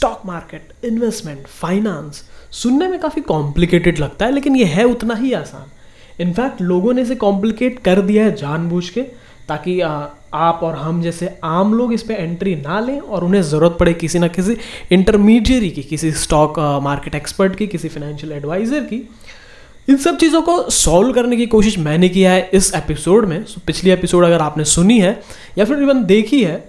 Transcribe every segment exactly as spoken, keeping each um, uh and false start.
Stock market, investment, finance सुनने में काफ़ी कॉम्प्लिकेटेड लगता है, लेकिन ये है उतना ही आसान। इनफैक्ट लोगों ने इसे कॉम्प्लिकेट कर दिया है जानबूझ के, ताकि आप और हम जैसे आम लोग इस पे एंट्री ना लें और उन्हें ज़रूरत पड़े किसी ना किसी इंटरमीडियरी की, किसी स्टॉक मार्केट एक्सपर्ट की, किसी फाइनेंशियल एडवाइज़र की। इन सब चीज़ों को सॉल्व करने की कोशिश मैंने किया है इस एपिसोड में। सो पिछली एपिसोड अगर आपने सुनी है या फिर इवन देखी है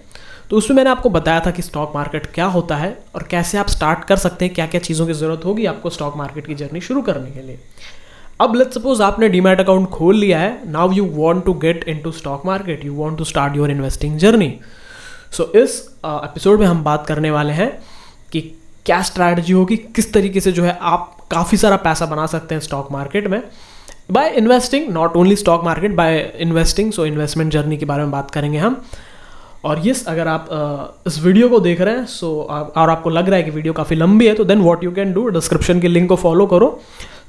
तो उसमें मैंने आपको बताया था कि स्टॉक मार्केट क्या होता है और कैसे आप स्टार्ट कर सकते हैं, क्या क्या चीज़ों की ज़रूरत होगी आपको स्टॉक मार्केट की जर्नी शुरू करने के लिए। अब लेट्स सपोज आपने डीमैट अकाउंट खोल लिया है, now you want to get into stock market, you want to start your investing journey. So इस एपिसोड uh, में हम बात करने वाले हैं कि क्या स्ट्रैटेजी होगी, किस तरीके से जो है आप काफ़ी सारा पैसा बना सकते हैं स्टॉक मार्केट में by investing, not only stock market, by investing. So investment journey के बारे में बात करेंगे हम। और यस, अगर आप uh, इस वीडियो को देख रहे हैं सो आप, और आपको लग रहा है कि वीडियो काफ़ी लंबी है, तो then what you can do, description के लिंक को फॉलो करो,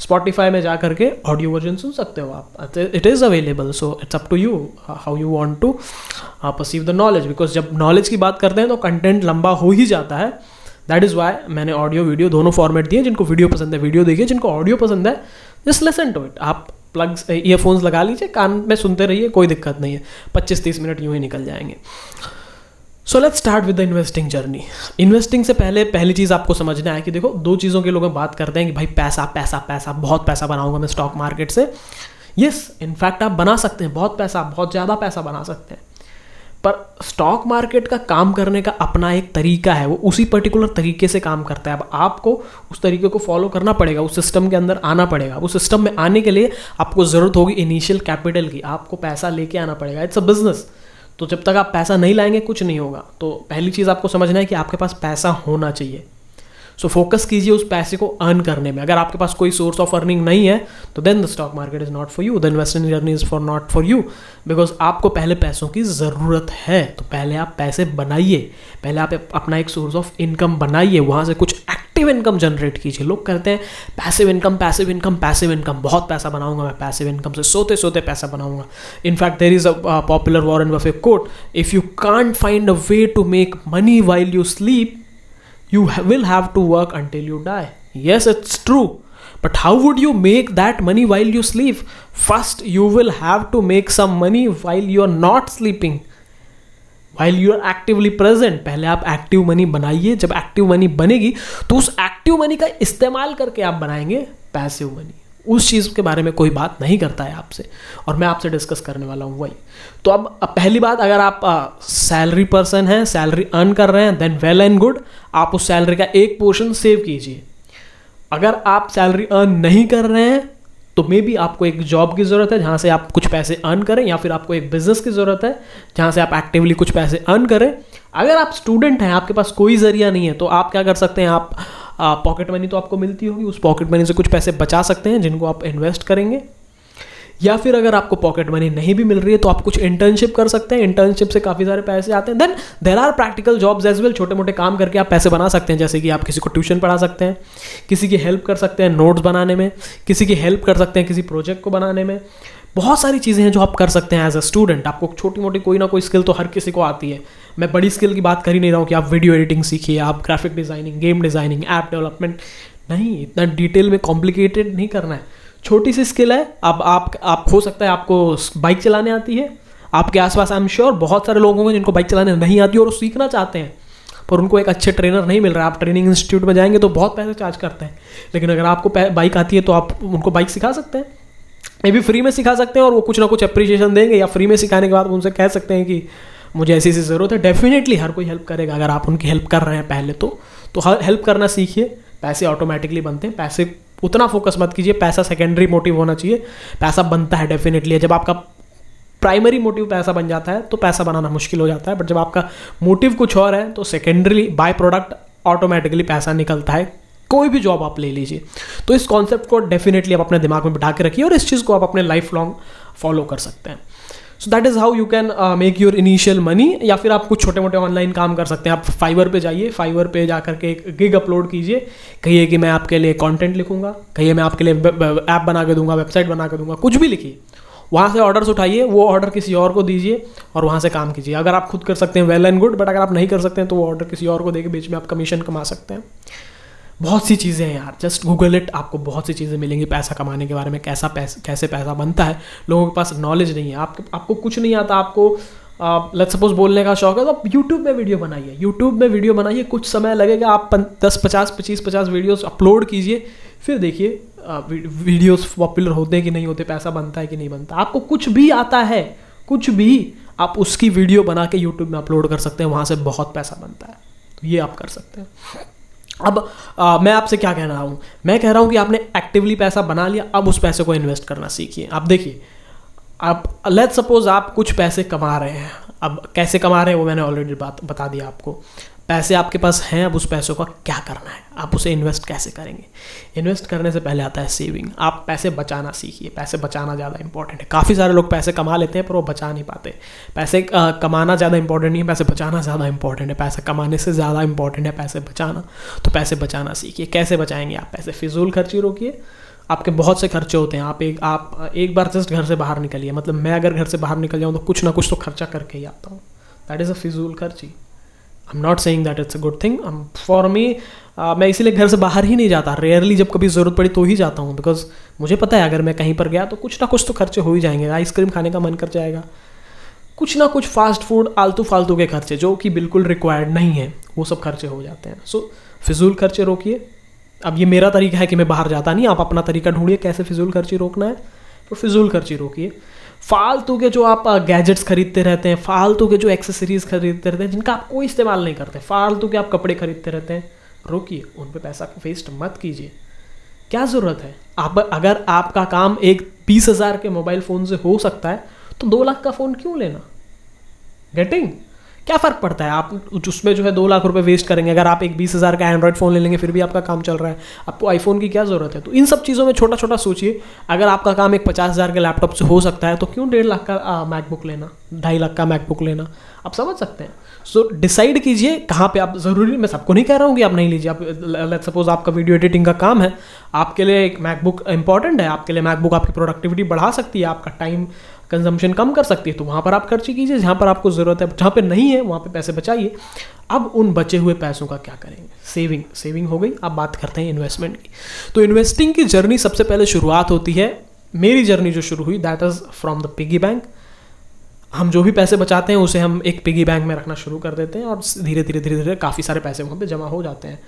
स्पॉटिफाई में जा करके ऑडियो वर्जन सुन सकते हो आप। It is available, so it's up to you how you want to perceive the knowledge, because जब नॉलेज की बात करते हैं तो कंटेंट लंबा हो ही जाता है। दैट इज़ वाई मैंने ऑडियो वीडियो दोनों फॉर्मेट दिए। जिनको वीडियो पसंद है वीडियो देखिए, जिनको ऑडियो पसंद है जस्ट लिसन टू इट। आप प्लग्स ईयरफोन्स लगा लीजिए, कान में सुनते रहिए, कोई दिक्कत नहीं है, पच्चीस तीस मिनट यूँ ही निकल जाएंगे। So let's start with the investing journey. Investing से पहले पहली चीज़ आपको समझना है कि देखो, दो चीज़ों के लोग बात करते हैं कि भाई पैसा पैसा पैसा बहुत पैसा बनाऊंगा मैं स्टॉक मार्केट से। यस, इनफैक्ट आप बना सकते हैं बहुत पैसा, बहुत ज़्यादा पैसा बना सकते हैं, पर स्टॉक मार्केट का काम करने का अपना एक तरीका है, वो उसी पर्टिकुलर तरीके से काम करता है। अब आपको उस तरीके को फॉलो करना पड़ेगा, उस सिस्टम के अंदर आना पड़ेगा। उस सिस्टम में आने के लिए आपको ज़रूरत होगी इनिशियल कैपिटल की, आपको पैसा लेके आना पड़ेगा। इट्स अ बिजनेस, तो जब तक आप पैसा नहीं लाएंगे कुछ नहीं होगा। तो पहली चीज़ आपको समझना है कि आपके पास पैसा होना चाहिए। सो फोकस कीजिए उस पैसे को अर्न करने में। अगर आपके पास कोई सोर्स ऑफ अर्निंग नहीं है तो then the stock market is not for you, the investment journey is for not for you, because आपको पहले पैसों की ज़रूरत है। तो पहले आप पैसे बनाइए, पहले आप अपना एक सोर्स ऑफ इनकम बनाइए, वहाँ से कुछ एक्टिव इनकम जनरेट कीजिए। लोग करते हैं passive income, passive income, passive income, बहुत पैसा बनाऊंगा मैं पैसिव इनकम से, सोते सोते पैसा बनाऊंगा। In fact there is a popular Warren Buffett quote, if you can't find a way to make money while you sleep, You will have to work until you die. Yes, it's true. But how would you make that money while you sleep? First, you will have to make some money while you are not sleeping, while you are actively present. पहले आप active money बनाइए। जब active money बनेगी तो उस active money का इस्तेमाल करके आप बनाएंगे passive money। उस चीज़ के बारे में कोई बात नहीं करता है आपसे, और मैं आपसे डिस्कस करने वाला हूँ वही। तो अब पहली बात, अगर आप सैलरी पर्सन हैं, सैलरी अर्न कर रहे हैं, देन वेल एंड गुड, आप उस सैलरी का एक पोर्शन सेव कीजिए। अगर आप सैलरी अर्न नहीं कर रहे हैं तो मे बी आपको एक जॉब की ज़रूरत है जहाँ से आप कुछ पैसे अर्न करें, या फिर आपको एक बिजनेस की ज़रूरत है जहाँ से आप एक्टिवली कुछ पैसे अर्न करें। अगर आप स्टूडेंट हैं, आपके पास कोई ज़रिया नहीं है, तो आप क्या कर सकते हैं, आप पॉकेट मनी तो आपको मिलती होगी, उस पॉकेट मनी से कुछ पैसे बचा सकते हैं जिनको आप इन्वेस्ट करेंगे। या फिर अगर आपको पॉकेट मनी नहीं भी मिल रही है तो आप कुछ इंटर्नशिप कर सकते हैं, इंटर्नशिप से काफ़ी सारे पैसे आते हैं। Then there are practical jobs as well, छोटे मोटे काम करके आप पैसे बना सकते हैं, जैसे कि आप किसी को ट्यूशन पढ़ा सकते हैं, किसी की हेल्प कर सकते हैं नोट्स बनाने में, किसी की हेल्प कर सकते हैं किसी प्रोजेक्ट को बनाने में। बहुत सारी चीज़ें हैं जो आप कर सकते हैं एज अ स्टूडेंट। आपको छोटी मोटी कोई ना कोई स्किल तो हर किसी को आती है। मैं बड़ी स्किल की बात कर ही नहीं रहा हूँ कि आप वीडियो एडिटिंग सीखिए, आप graphic designing, game designing, app development, नहीं, इतना डिटेल में कॉम्प्लिकेटेड नहीं करना है। छोटी सी स्किल है। अब आप, आप हो सकता है आपको बाइक चलाने आती है, आपके आसपास आई एम श्योर बहुत सारे लोग होंगे जिनको बाइक चलाने नहीं आती और वो सीखना चाहते हैं पर उनको एक अच्छे ट्रेनर नहीं मिल रहा है। आप ट्रेनिंग इंस्टीट्यूट में जाएंगे तो बहुत पैसे चार्ज करते हैं, लेकिन अगर आपको बाइक आती है तो आप उनको बाइक सिखा सकते हैं, ये भी फ्री में सिखा सकते हैं, और वो कुछ ना कुछ अप्रिशिएशन देंगे, या फ्री में सिखाने के बाद उनसे कह सकते हैं कि मुझे ऐसी ऐसी ज़रूरत है। डेफिनेटली हर कोई हेल्प करेगा अगर आप उनकी हेल्प कर रहे हैं पहले तो। तो हेल्प करना सीखिए, पैसे ऑटोमेटिकली बनते हैं। पैसे उतना फोकस मत कीजिए, पैसा सेकेंडरी मोटिव होना चाहिए। पैसा बनता है डेफिनेटली, जब आपका प्राइमरी मोटिव पैसा बन जाता है तो पैसा बनाना मुश्किल हो जाता है, बट जब आपका मोटिव कुछ और है तो सेकेंडरी बाय प्रोडक्ट ऑटोमेटिकली पैसा निकलता है। कोई भी जॉब आप ले लीजिए। तो इस कॉन्सेप्ट को डेफिनेटली आप अपने दिमाग में बिठा के रखिए और इस चीज़ को आप अपने लाइफ लॉन्ग फॉलो कर सकते हैं। So that is how you can make your initial money. या फिर आप कुछ छोटे मोटे ऑनलाइन काम कर सकते हैं। आप फाइवर पे जाइए, फाइवर पे जा करके एक गिग अपलोड कीजिए, कहिए कि मैं आपके लिए कॉन्टेंट लिखूंगा, कहिए मैं आपके लिए ऐप बना के दूंगा, वेबसाइट बना के दूंगा, कुछ भी लिखिए। वहाँ से ऑर्डर्स उठाइए, वो ऑर्डर किसी और को दीजिए और वहाँ से काम कीजिए। अगर आप खुद कर सकते हैं वेल एंड गुड, बट अगर आप नहीं कर सकते हैं तो वो ऑर्डर किसी और को देके बीच में आप कमीशन कमा सकते हैं। बहुत सी चीज़ें हैं यार, जस्ट गूगल इट, आपको बहुत सी चीज़ें मिलेंगी पैसा कमाने के बारे में, कैसा पैसा कैसे पैसा बनता है। लोगों के पास नॉलेज नहीं है, आपको आपको कुछ नहीं आता, आपको लेट्स सपोज बोलने का शौक है तो आप यूट्यूब में वीडियो बनाइए, यूट्यूब में वीडियो बनाइए, कुछ समय लगेगा, आप दस पचास पच्चीस पचास वीडियोस अपलोड कीजिए, फिर देखिए वीडियोस पॉपुलर होते हैं कि नहीं होते, पैसा बनता है कि नहीं बनता। आपको कुछ भी आता है, कुछ भी आप उसकी वीडियो बना के यूट्यूब में अपलोड कर सकते हैं, वहाँ से बहुत पैसा बनता है, तो ये आप कर सकते हैं। अब आ, मैं आपसे क्या कह रहा हूँ, मैं कह रहा हूँ कि आपने एक्टिवली पैसा बना लिया, अब उस पैसे को इन्वेस्ट करना सीखिए। आप देखिए, आप लेट्स सपोज आप कुछ पैसे कमा रहे हैं, अब कैसे कमा रहे हैं वो मैंने ऑलरेडी बात बता दिया आपको। पैसे आपके पास हैं, अब उस पैसों का क्या करना है, आप उसे इन्वेस्ट कैसे करेंगे। इन्वेस्ट करने से पहले आता है सेविंग। आप पैसे बचाना सीखिए, पैसे बचाना ज़्यादा इंपॉर्टेंट है। काफ़ी सारे लोग पैसे कमा लेते हैं पर वो बचा नहीं पाते। पैसे आ, कमाना ज़्यादा इंपॉर्टेंट नहीं है, पैसे बचाना ज़्यादा इंपॉर्टेंट है। पैसा कमाने से ज़्यादा इंपॉर्टेंट है पैसे बचाना, तो पैसे बचाना सीखिए। कैसे बचाएंगे आप पैसे? फिजूल खर्ची रोकिए, आपके बहुत से खर्चे होते हैं। आप एक आप एक बार जस्ट घर से बाहर निकलिए, मतलब मैं अगर घर से बाहर निकल जाऊँ तो कुछ ना कुछ तो खर्चा करके ही आता हूँ। दैट इज़ अ फिजूल खर्ची। I am not saying that it's a good thing, for me मैं इसीलिए घर से बाहर ही नहीं जाता, रेयरली जब कभी ज़रूरत पड़ी तो ही जाता हूँ, बिकॉज मुझे पता है अगर मैं कहीं पर गया तो कुछ ना कुछ तो खर्चे हो ही जाएंगे। आइसक्रीम खाने का मन कर जाएगा, कुछ ना कुछ फास्ट फूड, आलतू फालतू के खर्चे जो कि बिल्कुल रिक्वायर्ड नहीं है, वो सब खर्चे हो जाते हैं। सो फिजूल खर्चे रोकिए। अब ये मेरा तरीका है कि मैं बाहर जाता नहीं, आप अपना तरीका ढूंढिए कैसे फिजूल खर्ची रोकना है, तो फिजूल खर्ची रोकिए। फालतू के जो आप गैजेट्स खरीदते रहते हैं, फालतू के जो एक्सेसरीज़ खरीदते रहते हैं जिनका आप कोई इस्तेमाल नहीं करते, फालतू के आप कपड़े खरीदते रहते हैं, रोकिए, उन पे पैसा वेस्ट मत कीजिए। क्या ज़रूरत है? आप अगर आपका काम एक बीस हज़ार के मोबाइल फ़ोन से हो सकता है तो दो लाख का फ़ोन क्यों लेना? गेटिंग क्या फ़र्क पड़ता है? आप उसमें जो है दो लाख रुपए वेस्ट करेंगे। अगर आप एक बीस हज़ार का एंड्रॉयड फ़ोन ले लेंगे फिर भी आपका काम चल रहा है, आपको आईफोन की क्या ज़रूरत है? तो इन सब चीज़ों में छोटा छोटा सोचिए। अगर आपका काम एक पचास हज़ार के लैपटॉप से हो सकता है तो क्यों डेढ़ लाख का मैकबुक लेना, ढाई लाख का मैकबुक लेना? आप समझ सकते हैं। सो डिसाइड कीजिए कहाँ पे आप, ज़रूरी मैं सबको नहीं कह रहा हूँ कि आप नहीं लीजिए। आप लेट्स सपोज आपका वीडियो एडिटिंग का काम है, आपके लिए एक मैकबुक इंपॉर्टेंट है, आपके लिए मैकबुक आपकी प्रोडक्टिविटी बढ़ा सकती है, आपका टाइम कंजम्पशन कम कर सकती है, तो वहाँ पर आप खर्ची कीजिए जहाँ पर आपको ज़रूरत है, जहाँ पर नहीं है वहाँ पे पैसे बचाइए। अब उन बचे हुए पैसों का क्या करेंगे? सेविंग सेविंग हो गई। अब बात करते हैं इन्वेस्टमेंट की। तो इन्वेस्टिंग की जर्नी सबसे पहले शुरुआत होती है, मेरी जर्नी जो शुरू हुई that is from the piggy bank. हम जो भी पैसे बचाते हैं उसे हम एक पिगी बैंक में रखना शुरू कर देते हैं और धीरे धीरे धीरे धीरे काफ़ी सारे पैसे वहाँ पे जमा हो जाते हैं।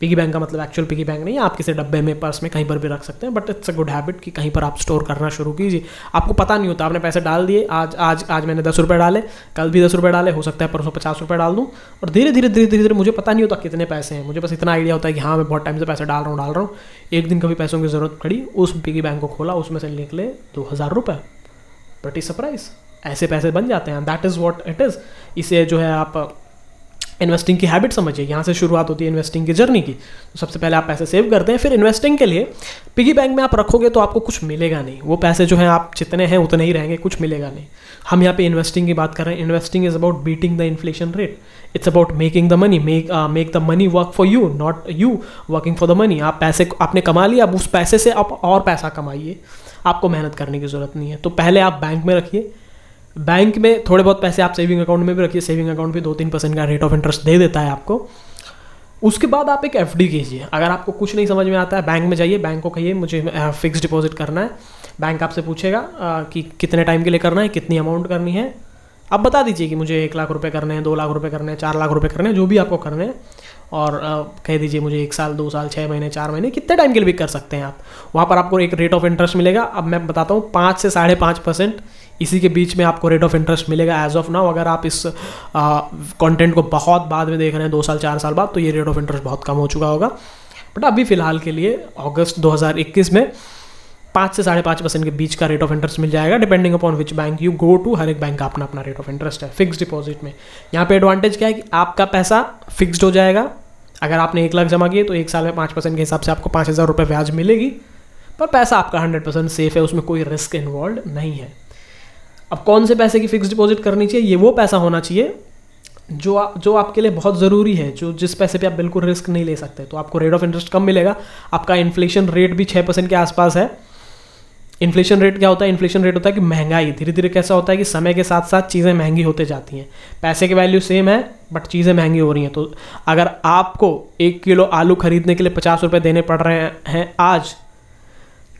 पिगी बैंक का मतलब एक्चुअल पिगी बैंक नहीं है, आप किसी डब्बे में, पर्स में, कहीं पर भी रख सकते हैं, but it's a good habit कि कहीं पर आप स्टोर करना शुरू कीजिए। आपको पता नहीं होता, आपने पैसे डाल दिए, आज आज आज मैंने दस रुपये डाले, कल भी दस रुपये डाले, हो सकता है परसों पचास रुपये डाल दूँ, और धीरे धीरे धीरे धीरे धीरे मुझे पता नहीं होता कितने पैसे हैं। मुझे बस इतना आइडिया होता है कि हाँ मैं बहुत टाइम से पैसे डाल रहा हूँ डाल रहा हूँ एक दिन कभी पैसों की ज़रूरत पड़ी, उस पिगी बैंक को खोला, उसमें से निकले दो हज़ार रुपये। प्रटी सरप्राइज, ऐसे पैसे बन जाते हैं। That is what it is. इसे जो है आप इन्वेस्टिंग की हैबिट समझिए, यहाँ से शुरुआत होती है इन्वेस्टिंग की जर्नी की। तो सबसे पहले आप पैसे सेव करते हैं, फिर इन्वेस्टिंग के लिए पिगी बैंक में आप रखोगे तो आपको कुछ मिलेगा नहीं, वो पैसे जो है आप जितने हैं उतने ही रहेंगे, कुछ मिलेगा नहीं। हम यहाँ पे इन्वेस्टिंग की बात कर रहे हैं। Investing is about beating the inflation rate, it's about making the money, make make the money work for you, not you working for the money. आप पैसे आपने कमा लिया, अब उस पैसे से आप और पैसा कमाइए, आपको मेहनत करने की ज़रूरत नहीं है। तो पहले आप बैंक में रखिए, बैंक में थोड़े बहुत पैसे आप सेविंग अकाउंट में भी रखिए, सेविंग अकाउंट भी दो तीन परसेंट का रेट ऑफ इंटरेस्ट दे देता है आपको। उसके बाद आप एक एफडी कीजिए। अगर आपको कुछ नहीं समझ में आता है, बैंक में जाइए, बैंक को कहिए मुझे फिक्स डिपॉजिट करना है, बैंक आपसे पूछेगा कि कितने टाइम के लिए करना है, कितनी अमाउंट करनी है। आप बता दीजिए कि मुझे एक लाख रुपये करने हैं, दो लाख रुपये करने हैं, चार लाख रुपये करने हैं, जो भी आपको करने हैं, और कह दीजिए मुझे एक साल, दो साल, छः महीने, चार महीने, कितने टाइम के लिए भी कर सकते हैं आप। वहाँ पर आपको एक रेट ऑफ इंटरेस्ट मिलेगा। अब मैं बताता हूँ, पाँच से साढ़े पाँच परसेंट इसी के बीच में आपको रेट ऑफ इंटरेस्ट मिलेगा एज ऑफ नाउ। अगर आप इस कंटेंट को बहुत बाद में देख रहे हैं, दो साल चार साल बाद, तो ये रेट ऑफ इंटरेस्ट बहुत कम हो चुका होगा, बट अभी फ़िलहाल के लिए अगस्त दो हज़ार इक्कीस में पाँच से साढ़े पाँच परसेंट के बीच का रेट ऑफ इंटरेस्ट मिल जाएगा, depending upon which bank you go to. हर एक बैंक का अपना अपना रेट ऑफ इंटरेस्ट है। फिक्स डिपॉजिट में यहाँ पे एडवांटेज क्या है कि आपका पैसा फिक्स्ड हो जाएगा। अगर आपने एक लाख जमा किए तो एक साल में पाँच परसेंट के हिसाब से आपको पाँच हज़ार रुपये ब्याज मिलेगी, पर पैसा आपका हंड्रेड परसेंट सेफ है, उसमें कोई रिस्क इन्वॉल्व नहीं है। अब कौन से पैसे की फिक्स डिपॉजिट करनी चाहिए? ये वो पैसा होना चाहिए जो आ, जो आपके लिए बहुत ज़रूरी है, जो जिस पैसे पे आप बिल्कुल रिस्क नहीं ले सकते। तो आपको रेट ऑफ इंटरेस्ट कम मिलेगा, आपका इन्फ्लेशन रेट भी छः परसेंट के आसपास है, इन्फ्लेशन रेट क्या होता है? इन्फ्लेशन रेट होता है कि महंगाई धीरे धीरे कैसा होता है कि समय के साथ साथ चीज़ें महंगी होते जाती हैं। पैसे की वैल्यू सेम है बट चीज़ें महंगी हो रही हैं। तो अगर आपको एक किलो आलू खरीदने के लिए पचास रुपये देने पड़ रहे हैं आज,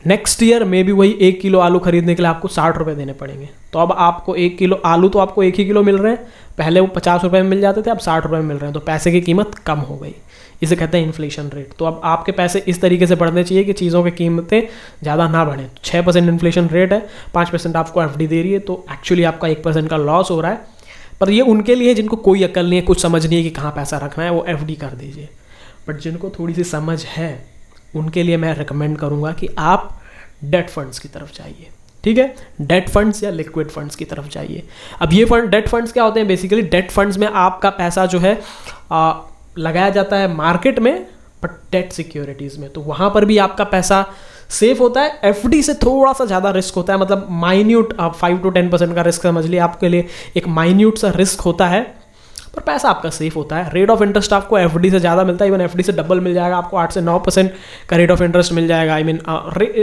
नेक्स्ट ईयर में भी वही एक किलो आलू खरीदने के लिए आपको साठ रुपये देने पड़ेंगे। तो अब आपको एक किलो आलू तो आपको एक ही किलो मिल रहे हैं, पहले वो पचास रुपये में मिल जाते थे, अब साठ रुपये में मिल रहे हैं। तो पैसे की कीमत कम हो गई, इसे कहते हैं इन्फ्लेशन रेट। तो अब आपके पैसे इस तरीके से बढ़ने चाहिए कि चीज़ों की कीमतें ज़्यादा ना बढ़ें। छः परसेंट इन्फ्लेशन रेट है, पाँच परसेंट आपको एफ डी दे रही है, तो एक्चुअली आपका एक परसेंट का लॉस हो रहा है। पर ये उनके लिए जिनको कोई अकल नहीं है, कुछ समझ नहीं है कि कहाँ पैसा रखना है, वो एफ डी कर दीजिए। बट जिनको थोड़ी सी समझ है उनके लिए मैं रिकमेंड करूँगा कि आप डेट फंड्स की तरफ जाइए। ठीक है, डेट फंड्स या लिक्विड फंड्स की तरफ जाइए। अब ये फंड डेट फंड्स क्या होते हैं? बेसिकली डेट फंड्स में आपका पैसा जो है आ, लगाया जाता है मार्केट में, बट डेट सिक्योरिटीज़ में। तो वहाँ पर भी आपका पैसा सेफ होता है। एफडी से थोड़ा सा ज़्यादा रिस्क होता है, मतलब माइन्यूट, आप फाइव टू टेन परसेंट का रिस्क समझ लिए, आपके लिए एक माइन्यूट सा रिस्क होता है पर पैसा आपका सेफ होता है। रेट ऑफ इंटरेस्ट आपको एफडी से ज़्यादा मिलता है, इवन एफडी से डबल मिल जाएगा आपको, आठ से नौ परसेंट का रेट ऑफ इंटरेस्ट मिल जाएगा। आई मीन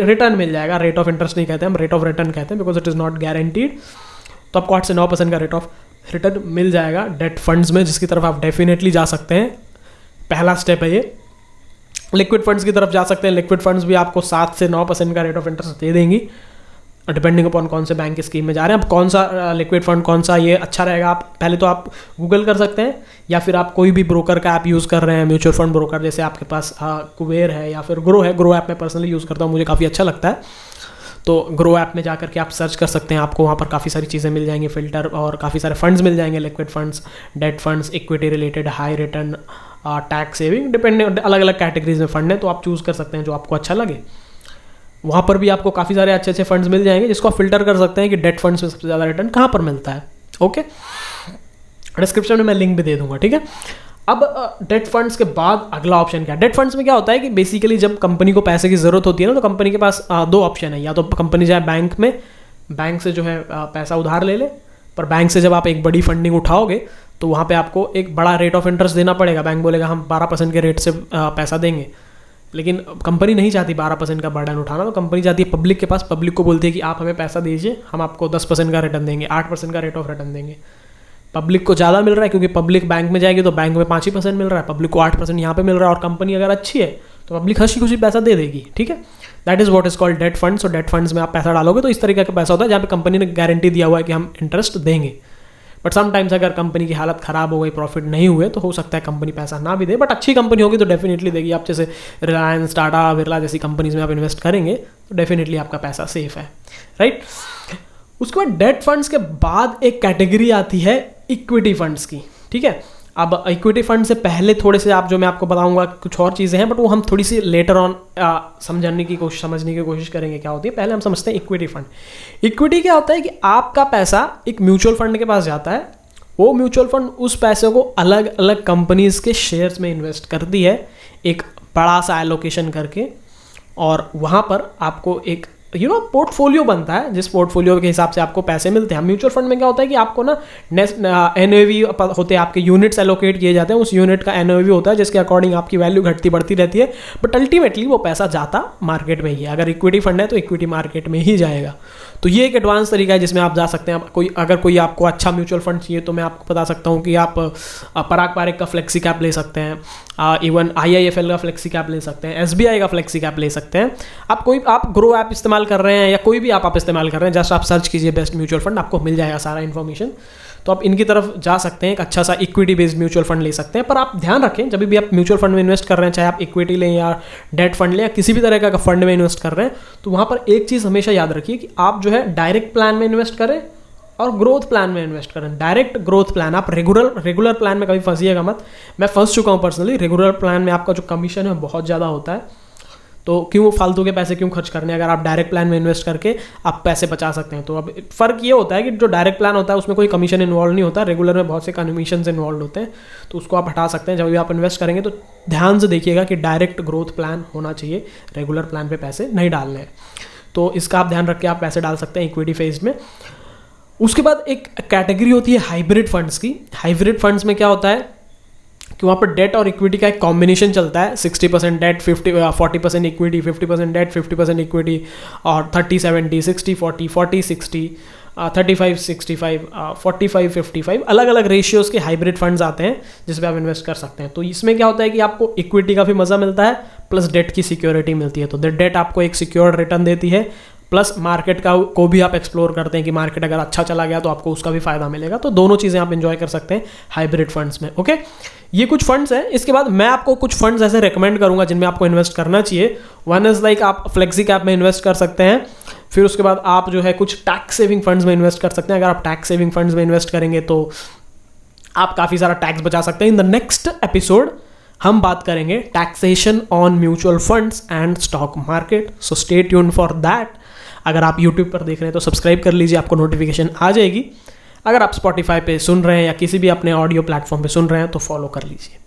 रिटर्न मिल जाएगा, रेट ऑफ इंटरेस्ट नहीं कहते हम, रेट ऑफ रिटर्न कहते हैं, because it is not guaranteed. तो आपको आठ से नौ परसेंट का रेट ऑफ रिटर्न मिल जाएगा डेट फंड्स में, जिसकी तरफ आप डेफिनेटली जा सकते हैं। पहला स्टेप है ये। लिक्विड फंड्स की तरफ जा सकते हैं। लिक्विड फंड्स भी आपको सात से नौ परसेंट का रेट ऑफ इंटरेस्ट दे देंगी, डिपेंडिंग अपॉन कौन से बैंक की स्कीम में जा रहे हैं। अब कौन सा लिक्विड फंड, कौन सा ये अच्छा रहेगा, आप पहले तो आप गूगल कर सकते हैं, या फिर आप कोई भी ब्रोकर का ऐप यूज़ कर रहे हैं, म्यूचुअल फंड ब्रोकर, जैसे आपके पास कुबेर है या फिर ग्रो है। ग्रो ऐप मैं पर्सनली यूज़ करता हूँ, मुझे काफ़ी अच्छा लगता है। तो ग्रो ऐप में जाकर के आप सर्च कर सकते हैं, आपको वहाँ पर काफ़ी सारी चीज़ें मिल जाएंगी, फिल्टर और काफ़ी सारे फंड्स मिल जाएंगे, liquid funds, debt funds, equity related, high return, tax saving, depending अलग अलग कैटेगरीज में फंड है। तो आप चूज़ कर सकते हैं जो आपको अच्छा लगे। वहाँ पर भी आपको काफ़ी सारे अच्छे अच्छे फंड्स मिल जाएंगे, जिसको आप फिल्टर कर सकते हैं कि डेट फंड्स में सबसे ज़्यादा रिटर्न कहाँ पर मिलता है। ओके, डिस्क्रिप्शन में मैं लिंक भी दे दूंगा। ठीक है, अब डेट फंड्स के बाद अगला ऑप्शन क्या है? डेट फंड्स में क्या होता है कि बेसिकली जब कंपनी को पैसे की ज़रूरत होती है ना, तो कंपनी के पास आ, दो ऑप्शन है। या तो कंपनी जाए बैंक में, बैंक से जो है आ, पैसा उधार ले ले, पर बैंक से जब आप एक बड़ी फंडिंग उठाओगे तो वहाँ पर आपको एक बड़ा रेट ऑफ इंटरेस्ट देना पड़ेगा। बैंक बोलेगा हम बारह परसेंट के रेट से आ, पैसा देंगे, लेकिन कंपनी नहीं चाहती बारह परसेंट का बर्डन उठाना। तो कंपनी चाहती है पब्लिक के पास, पब्लिक को बोलती है कि आप हमें पैसा दीजिए, हम आपको दस परसेंट का रिटर्न देंगे, आठ परसेंट का रेट ऑफ रिटर्न देंगे। पब्लिक को ज़्यादा मिल रहा है क्योंकि पब्लिक बैंक में जाएगी तो बैंक में पाँच ही परसेंट मिल रहा है, पब्लिक को आठ परसेंट यहाँ पर मिल रहा है, और कंपनी अगर अच्छी है तो पब्लिक हंसी खुशी पैसा दे देगी। ठीक है, that is what is called debt funds. और डेट फंड्स में आप पैसा डालोगे तो इस तरीके का पैसा होता है जहाँ पर कंपनी ने गारंटी दिया हुआ है कि हम इंटरेस्ट देंगे। बट समटाइम्स अगर कंपनी की हालत ख़राब हो गई, प्रॉफिट नहीं हुए, तो हो सकता है कंपनी पैसा ना भी दे, बट अच्छी कंपनी होगी तो डेफिनेटली देगी। आप जैसे रिलायंस, टाटा, बिरला जैसी कंपनीज में आप इन्वेस्ट करेंगे तो डेफिनेटली आपका पैसा सेफ है, राइट। उसके बाद डेट फंड्स के बाद एक कैटेगरी आती है इक्विटी फंड्स की। ठीक है, अब इक्विटी फंड से पहले थोड़े से आप जो मैं आपको बताऊंगा कुछ और चीज़ें हैं, बट वो हम थोड़ी सी लेटर ऑन समझने की कोशिश समझने की कोशिश करेंगे क्या होती है। पहले हम समझते हैं इक्विटी फंड। इक्विटी क्या होता है कि आपका पैसा एक म्यूचुअल फंड के पास जाता है, वो म्यूचुअल फंड उस पैसे को अलग अलग कंपनीज़ के शेयर्स में इन्वेस्ट करती है, एक बड़ा सा एलोकेशन करके, और वहाँ पर आपको एक यू नो पोर्टफोलियो बनता है, जिस पोर्टफोलियो के हिसाब से आपको पैसे मिलते हैं। म्यूचुअल फंड में क्या होता है कि आपको ना एनएवी होते हैं, आपके यूनिट्स एलोकेट किए जाते हैं, उस यूनिट का एनएवी होता है जिसके अकॉर्डिंग आपकी वैल्यू घटती बढ़ती रहती है, बट अल्टीमेटली वो पैसा जाता मार्केट में ही है। अगर इक्विटी फंड है तो इक्विटी मार्केट में ही जाएगा। तो ये एक एडवांस तरीका है जिसमें आप जा सकते हैं। कोई अगर कोई आपको अच्छा म्यूचुअल फंड चाहिए तो मैं आपको बता सकता हूँ कि आप पराग पारेख का फ्लेक्सी कैप ले सकते हैं, इवन आईआईएफएल का फ्लेक्सी कैप ले सकते हैं, एसबीआई का फ्लेक्सी कैप ले सकते हैं। आप कोई आप ग्रो ऐप इस्तेमाल कर रहे हैं या कोई भी आप आप इस्तेमाल कर रहे हैं, जस्ट आप सर्च कीजिए बेस्ट म्यूचुअल फंड, आपको मिल जाएगा सारा इन्फॉर्मेशन। तो आप इनकी तरफ जा सकते हैं, एक अच्छा सा इक्विटी बेस्ड म्यूचुअल फंड ले सकते हैं। पर आप ध्यान रखें, जब भी आप म्यूचुअल फंड में इन्वेस्ट कर रहे हैं, चाहे आप इक्विटी लें या डेट फंड लें या किसी भी तरह का फंड में इन्वेस्ट कर रहे हैं, तो वहाँ पर एक चीज़ हमेशा याद रखिए कि आप जो है डायरेक्ट प्लान में इन्वेस्ट करें और ग्रोथ प्लान में इन्वेस्ट करें। डायरेक्ट ग्रोथ प्लान, आप रेगुलर रेगुलर प्लान में कभी फंसीएगा मत। मैं फंस चुका हूँ पर्सनली, रेगुलर प्लान में आपका जो कमीशन है बहुत ज़्यादा होता है, तो क्यों फालतू के पैसे क्यों खर्च करने, अगर आप डायरेक्ट प्लान में इन्वेस्ट करके आप पैसे बचा सकते हैं। तो अब फ़र्क ये होता है कि जो डायरेक्ट प्लान होता है उसमें कोई कमीशन इन्वॉल्व नहीं होता, रेगुलर में बहुत से कमीशन इन्वॉल्व होते हैं, तो उसको आप हटा सकते हैं। जब भी आप इन्वेस्ट करेंगे तो ध्यान से देखिएगा कि डायरेक्ट ग्रोथ प्लान होना चाहिए, रेगुलर प्लान पर पैसे नहीं डालने हैं। तो इसका आप ध्यान रख के आप पैसे डाल सकते हैं इक्विटी फेज में। उसके बाद एक कैटेगरी होती है हाइब्रिड फंड्स की। हाइब्रिड फंड्स में क्या होता है कि वहाँ पर डेट और इक्विटी का एक कॉम्बिनेशन चलता है, sixty percent debt fifty forty percent equity, fifty percent debt fifty percent equity, और thirty seventy sixty forty forty sixty thirty five sixty five forty five fifty five अलग अलग रेशियोज़ के hybrid funds आते हैं जिसपे आप इन्वेस्ट कर सकते हैं। तो इसमें क्या होता है कि आपको इक्विटी का भी मज़ा मिलता है प्लस डेट की सिक्योरिटी मिलती है। तो डेट आपको एक सिक्योर्ड रिटर्न देती है प्लस मार्केट का को भी आप एक्सप्लोर करते हैं कि मार्केट अगर अच्छा चला गया तो आपको उसका भी फायदा मिलेगा। तो दोनों चीज़ें आप इन्जॉय कर सकते हैं हाइब्रिड फंड्स में। ओके, ये कुछ फंड्स हैं। इसके बाद मैं आपको कुछ फंड्स ऐसे रेकमेंड करूंगा जिनमें आपको इन्वेस्ट करना चाहिए। वन इज़ लाइक आप फ्लेक्सी कैप में इन्वेस्ट कर सकते हैं, फिर उसके बाद आप जो है कुछ टैक्स सेविंग फंड्स में इन्वेस्ट कर सकते हैं। अगर आप टैक्स सेविंग फंड्स में इन्वेस्ट करेंगे तो आप काफ़ी सारा टैक्स बचा सकते हैं। इन द नेक्स्ट एपिसोड हम बात करेंगे taxation on mutual funds and stock market, so stay tuned for that. अगर आप YouTube पर देख रहे हैं तो सब्सक्राइब कर लीजिए, आपको नोटिफिकेशन आ जाएगी। अगर आप Spotify पे सुन रहे हैं या किसी भी अपने ऑडियो प्लेटफॉर्म पे सुन रहे हैं तो फॉलो कर लीजिए।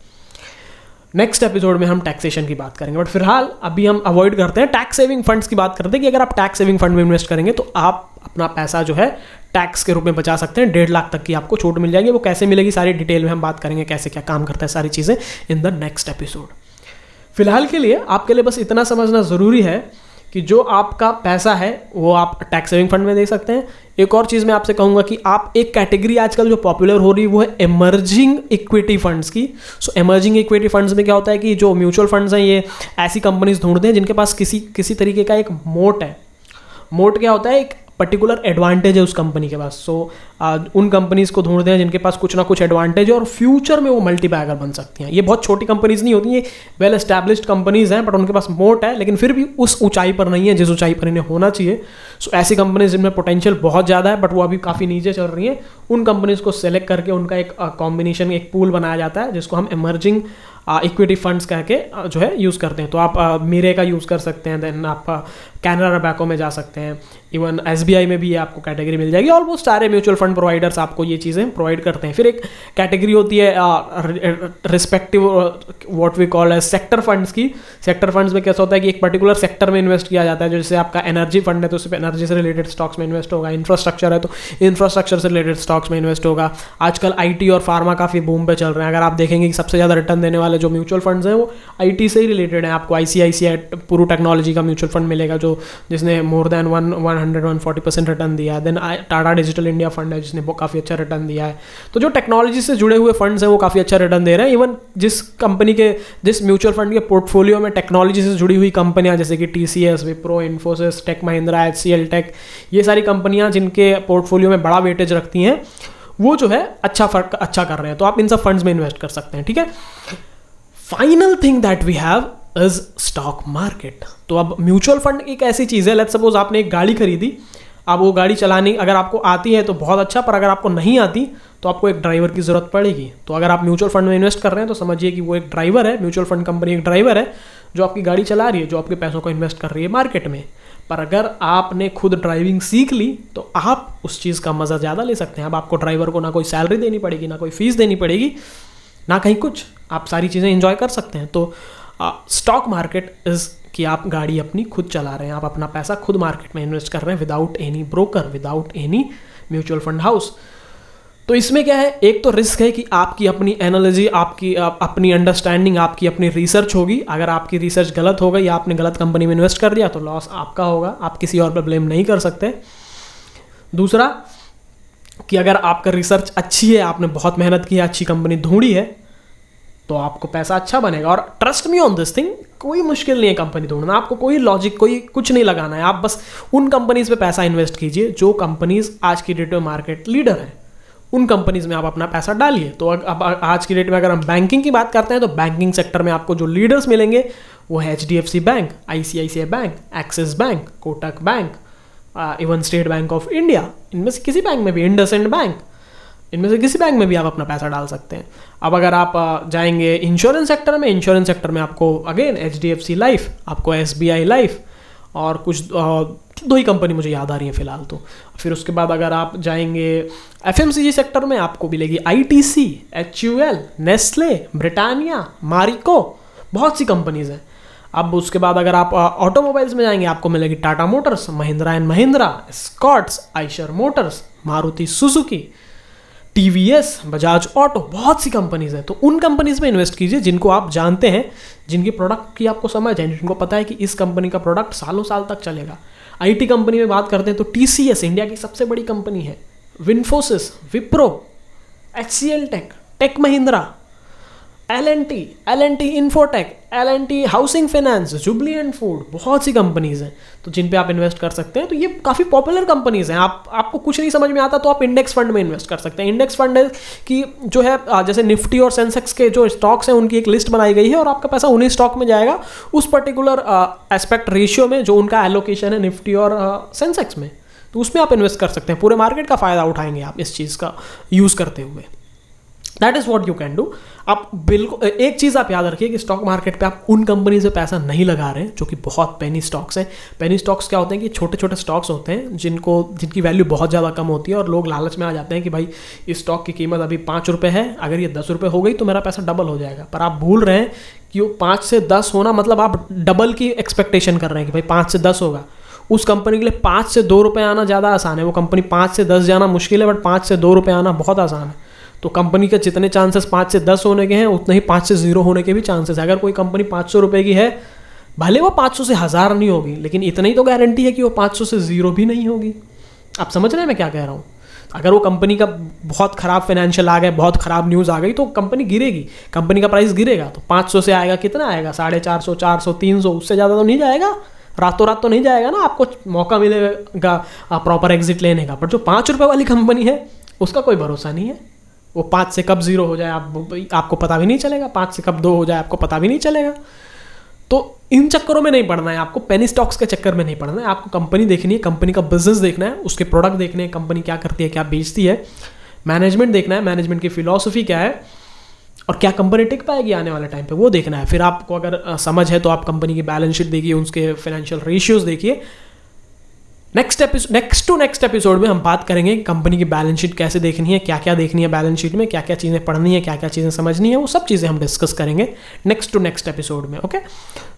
नेक्स्ट एपिसोड में हम टैक्सेशन की बात करेंगे, बट फिलहाल अभी हम अवॉइड करते हैं टैक्स सेविंग फंड्स की बात करते हैं कि अगर आप टैक्स सेविंग फंड में इन्वेस्ट करेंगे तो आप अपना पैसा जो है टैक्स के रूप में बचा सकते हैं। डेढ़ लाख तक की आपको छूट मिल जाएगी। वो कैसे मिलेगी सारी डिटेल में हम बात करेंगे, कैसे क्या काम करता है सारी चीज़ें इन द नेक्स्ट एपिसोड। फिलहाल के लिए आपके लिए बस इतना समझना ज़रूरी है कि जो आपका पैसा है वो आप टैक्स सेविंग फंड में दे सकते हैं। एक और चीज़ मैं आपसे कहूँगा कि आप एक कैटेगरी आजकल जो पॉपुलर हो रही है वो है इमर्जिंग इक्विटी फंड्स की। सो इमर्जिंग इक्विटी फंड्स में क्या होता है कि जो म्यूचुअल फंड्स हैं ये ऐसी कंपनीज ढूंढते हैं जिनके पास किसी किसी तरीके का एक मोट है। मोट क्या होता है, एक पर्टिकुलर एडवांटेज है उस कंपनी के पास। सो so, उन कंपनीज़ को ढूंढते हैं जिनके पास कुछ ना कुछ एडवांटेज है और फ्यूचर में वो मल्टीपैगर बन सकती हैं। ये बहुत छोटी कंपनीज़ नहीं होती, ये वेल एस्टैब्लिश्ड कंपनीज़ हैं, बट उनके पास मोट है लेकिन फिर भी उस ऊंचाई पर नहीं है जिस ऊंचाई पर इन्हें होना चाहिए। सो so, ऐसी कंपनीज जिनमें पोटेंशियल बहुत ज़्यादा है बट वो अभी काफ़ी नीचे चल रही है, उन कंपनीज़ को सेलेक्ट करके उनका एक कॉम्बिनेशन एक पूल बनाया जाता है जिसको हम इमर्जिंग इक्विटी फंड्स कह के जो है यूज़ करते हैं। तो आप uh, मीरे का यूज़ कर सकते हैं, देन आप कैनरा uh, बैंकों में जा सकते हैं, इवन एस बी आई में भी आपको कैटेगरी मिल जाएगी। और वो सारे म्यूचुअल फंड प्रोवाइडर्स आपको ये चीज़ें प्रोवाइड करते हैं। फिर एक कैटेगरी होती है respective what we call as sector funds की। सेक्टर फंड्स में कैसा होता है कि एक पर्टिकुलर सेक्टर में इन्वेस्ट किया जाता है, जैसे आपका एनर्जी फंड है तो उसमें एनर्जी से रिलेटेड स्टॉक्स में इन्वेस्ट होगा, इंफ्रास्ट्रक्चर है तो इंफ्रास्ट्रक्चर से रिलेटेड स्टॉक्स में इन्वेस्ट होगा। आजकल आई टी और फार्मा काफ़ी बूम पे चल रहे हैं। अगर आप देखेंगे कि सबसे ज़्यादा रिटर्न देने वाले जो म्यूचुअल फंड्स हैं वो आईटी से ही रिलेटेड है। आपको आईसीआईसीआई पूरी टेक्नोलॉजी का म्यूचुअल फंड मिलेगा जो जिसने more than one one hundred one forty percent return दिया है। Then Tata digital India fund है जिसने काफ़ी अच्छा रिटर्न दिया है। तो जो टेक्नोलॉजी से जुड़े हुए फंड्स हैं वो काफ़ी अच्छा रिटर्न दे रहे हैं। इवन जिस कंपनी के जिस म्यूचुअल फंड के पोर्टफोलियो में टेक्नोलॉजी से जुड़ी हुई कंपनियाँ जैसे कि T C S, Wipro, Infosys, tech Mahindra, H C L tech, ये सारी कंपनियाँ जिनके पोर्टफोलियो में बड़ा वेटेज रखती हैं वो जो है अच्छा फर्क अच्छा कर रहे हैं। तो आप इन सब फंड्स में इन्वेस्ट कर सकते हैं। ठीक है, final thing that we have is stock market. तो अब म्यूचुअल फंड एक ऐसी चीज़ है, लेट्स सपोज आपने एक गाड़ी खरीदी, अब वो गाड़ी चलानी अगर आपको आती है तो बहुत अच्छा, पर अगर आपको नहीं आती तो आपको एक ड्राइवर की ज़रूरत पड़ेगी। तो अगर आप म्यूचुअल फंड में इन्वेस्ट कर रहे हैं तो समझिए कि वो एक ड्राइवर है, म्यूचुअल फंड कंपनी एक ड्राइवर है जो आपकी गाड़ी चला रही है, जो आपके पैसों को इन्वेस्ट कर रही है मार्केट में। पर अगर आपने खुद ड्राइविंग सीख ली तो आप उस चीज़ का मज़ा ज़्यादा ले सकते हैं। अब आपको ड्राइवर को ना कोई सैलरी देनी पड़ेगी, ना कोई फीस देनी पड़ेगी, ना कहीं कुछ, आप सारी चीज़ें एंजॉय कर सकते हैं। तो स्टॉक मार्केट इज़ कि आप गाड़ी अपनी खुद चला रहे हैं, आप अपना पैसा खुद मार्केट में इन्वेस्ट कर रहे हैं without any broker, without any mutual fund house. तो इसमें क्या है, एक तो रिस्क है कि आपकी अपनी एनालिजी, आपकी आप, अपनी अंडरस्टैंडिंग, आपकी अपनी रिसर्च होगी। अगर आपकी रिसर्च गलत हो गई या आपने गलत कंपनी में इन्वेस्ट कर दिया तो लॉस आपका होगा, आप किसी और पर ब्लेम नहीं कर सकते। दूसरा कि अगर आपका रिसर्च अच्छी है, आपने बहुत मेहनत की है, अच्छी कंपनी ढूंढी है तो आपको पैसा अच्छा बनेगा। और trust me on this thing, कोई मुश्किल नहीं है कंपनी ढूंढना, आपको कोई लॉजिक कोई कुछ नहीं लगाना है। आप बस उन कंपनीज़ पे पैसा इन्वेस्ट कीजिए जो कंपनीज़ आज की डेट में मार्केट लीडर हैं, उन कंपनीज़ में आप अपना पैसा डालिए। तो अब आज की डेट में अगर हम बैंकिंग की बात करते हैं तो बैंकिंग सेक्टर में आपको जो लीडर्स मिलेंगे वो है H D F C bank, I C I C I bank, axis bank, Kotak bank, even state bank of India, इनमें से किसी बैंक में भी, इंडसइंड बैंक, इनमें से किसी बैंक में भी आप अपना पैसा डाल सकते हैं। अब अगर आप जाएंगे इंश्योरेंस सेक्टर में, इंश्योरेंस सेक्टर में आपको again H D F C life, आपको एस बी आई लाइफ, और कुछ दो ही कंपनी मुझे याद आ रही है फिलहाल तो। फिर उसके बाद अगर आप जाएंगे F M C G sector में आपको मिलेगी I T C, H U L, Nestle, Britannia, Marico, बहुत सी कंपनीज़ हैं। अब उसके बाद अगर आप ऑटोमोबाइल्स में जाएंगे आपको मिलेगी Tata Motors, Mahindra and Mahindra, Scots, Eicher Motors, Maruti Suzuki, TVS, Bajaj auto, बहुत सी कंपनीज हैं। तो उन कंपनीज में इन्वेस्ट कीजिए जिनको आप जानते हैं, जिनके प्रोडक्ट की आपको समझ है, जिनको पता है कि इस कंपनी का प्रोडक्ट सालों साल तक चलेगा। आईटी कंपनी में बात करते हैं तो टीसीएस इंडिया की सबसे बड़ी कंपनी है, Infosys, Wipro, HCL take, take Mahindra, L and T, L and T infotech, L and T housing finance, jubilee and food, बहुत सी कंपनीज हैं तो जिन पे आप इन्वेस्ट कर सकते हैं। तो ये काफ़ी पॉपुलर कंपनीज हैं। आप आपको कुछ नहीं समझ में आता तो आप इंडेक्स फंड में इन्वेस्ट कर सकते हैं। इंडेक्स फंड है कि जो है जैसे निफ्टी और सेंसेक्स के जो स्टॉक्स हैं उनकी एक लिस्ट बनाई गई है और आपका पैसा उन्हीं स्टॉक में जाएगा उस पर्टिकुलर एस्पेक्ट रेशियो में जो उनका एलोकेशन है निफ्टी और सेंसेक्स में, तो उसमें आप इन्वेस्ट कर सकते हैं। पूरे मार्केट का फ़ायदा उठाएंगे आप इस चीज़ का यूज़ करते हुए। That is what you can do. आप बिल्कुल एक चीज़ आप याद रखिए कि स्टॉक मार्केट पे आप उन कंपनी से पैसा नहीं लगा रहे हैं जो कि बहुत पेनी स्टॉक्स हैं। पेनी स्टॉक्स क्या होते हैं कि छोटे छोटे स्टॉक्स होते हैं जिनको जिनकी वैल्यू बहुत ज़्यादा कम होती है और लोग लालच में आ जाते हैं कि भाई इस स्टॉक की कीमत अभी पाँच रुपये है, अगर ये दस रुपये हो गई तो मेरा पैसा डबल हो जाएगा। पर आप भूल रहे हैं कि वो पाँच से दस होना मतलब आप डबल की एक्सपेक्टेशन कर रहे हैं कि भाई पाँच से दस होगा। उस कंपनी के लिए पाँच से दो रुपये आना ज़्यादा आसान है, वो कंपनी पाँच से दस जाना मुश्किल है, बट पाँच से दो रुपये आना बहुत आसान है। तो कंपनी के जितने चांसेस पाँच से दस होने के हैं उतने ही पाँच से जीरो होने के भी चांसेस है। अगर कोई कंपनी पाँच सौ रुपये की है, भले वो पाँच सौ से हज़ार नहीं होगी, लेकिन इतनी ही तो गारंटी है कि वो पाँच सौ से ज़ीरो भी नहीं होगी। आप समझ रहे हैं मैं क्या कह रहा हूँ। अगर वो कंपनी का बहुत ख़राब फाइनेंशियल आ गया, बहुत ख़राब न्यूज़ आ गई तो कंपनी गिरेगी, कंपनी का प्राइस गिरेगा। तो पाँच सौ से आएगा कितना आएगा, साढ़े चार सौ, चार सौ, तीन सौ, उससे ज़्यादा तो नहीं जाएगा, रातों रात तो नहीं जाएगा ना। आपको मौका मिलेगा प्रॉपर एग्जिट लेने का। पर जो पाँच रुपये वाली कंपनी है उसका कोई भरोसा नहीं है, वो पाँच से कब जीरो हो जाए आप आपको पता भी नहीं चलेगा, पाँच से कब दो हो जाए आपको पता भी नहीं चलेगा। तो इन चक्करों में नहीं पड़ना है आपको, पेनी स्टॉक्स के चक्कर में नहीं पड़ना है। आपको कंपनी देखनी है, कंपनी का बिजनेस देखना है, उसके प्रोडक्ट देखने हैं, कंपनी क्या करती है, क्या बेचती है, मैनेजमेंट देखना है, मैनेजमेंट की फिलॉसफी क्या है और क्या कंपनी टिक पाएगी आने वाले टाइम पे, वो देखना है। फिर आपको अगर समझ है तो आप कंपनी की बैलेंस शीट देखिए, उसके फाइनेंशियल रेशियोज़ देखिए। Next episode next to next episode में हम बात करेंगे कंपनी की बैलेंस शीट कैसे देखनी है, क्या क्या देखनी है बैलेंस शीट में, क्या क्या चीज़ें पढ़नी है, क्या क्या चीज़ें समझनी है, वो सब चीज़ें हम डिस्कस करेंगे नेक्स्ट टू नेक्स्ट एपिसोड में। ओके,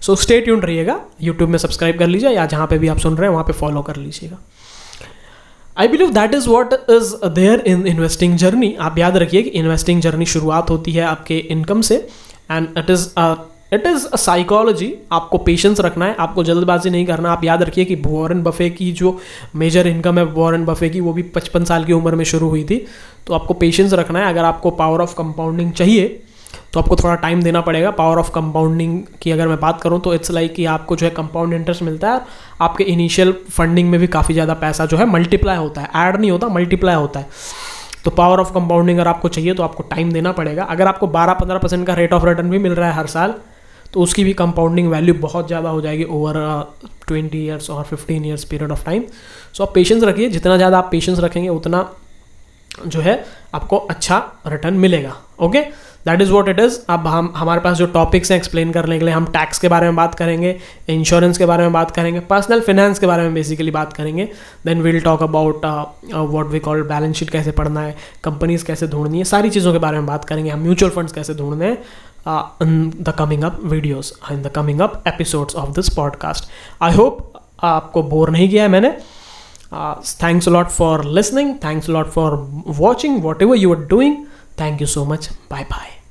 सो स्टे ट्यून्ड रहिएगा। यूट्यूब में सब्सक्राइब कर लीजिए या जहाँ पे भी आप सुन रहे हैं वहाँ पे फॉलो कर लीजिएगा। I believe that is what is there in investing journey. आप याद रखिए कि इन्वेस्टिंग जर्नी शुरुआत होती है आपके इनकम से and it is it is a psychology. आपको पेशेंस रखना है, आपको जल्दबाजी नहीं करना। आप याद रखिए कि वॉरेन बफे की जो मेजर इनकम है वॉरेन बफे की, वो भी पचपन साल की उम्र में शुरू हुई थी। तो आपको पेशेंस रखना है। अगर आपको पावर ऑफ कंपाउंडिंग चाहिए तो आपको थोड़ा टाइम देना पड़ेगा। पावर ऑफ कंपाउंडिंग की अगर मैं बात करूँ तो इट्स लाइक कि आपको जो है कंपाउंड इंटरेस्ट मिलता है, आपके इनिशियल फंडिंग में भी काफ़ी ज़्यादा पैसा जो है मल्टीप्लाई होता है, ऐड नहीं होता, मल्टीप्लाई होता है। तो पावर ऑफ कंपाउंडिंग अगर आपको चाहिए तो आपको टाइम देना पड़ेगा। अगर आपको बारह पंद्रह परसेंट का रेट ऑफ रिटर्न भी मिल रहा है हर साल तो उसकी भी कंपाउंडिंग वैल्यू बहुत ज़्यादा हो जाएगी ओवर ट्वेंटी ईयर्स और fifteen years period of time. So आप पेशेंस रखिए, जितना ज़्यादा आप पेशेंस रखेंगे उतना जो है आपको अच्छा रिटर्न मिलेगा। Okay, that is what it is. अब हम हमारे पास जो टॉपिक्स हैं एक्सप्लेन करने के लिए, हम टैक्स के बारे में बात करेंगे, इंश्योरेंस के बारे में बात करेंगे, पर्सनल फाइनेंस के बारे में बेसिकली बात करेंगे। Then we will talk about what we call balance sheet कैसे पढ़ना है, कंपनीज कैसे ढूंढनी है, सारी चीज़ों के बारे में बात करेंगे। हम म्यूचुअल फंड्स कैसे ढूंढने हैं Uh, in the coming up videos, in the coming up episodes of this podcast. I hope आपको बोर नहीं किया है मैंने। Thanks a lot for listening. Thanks a lot for watching. Whatever you are doing, thank you so much. Bye bye.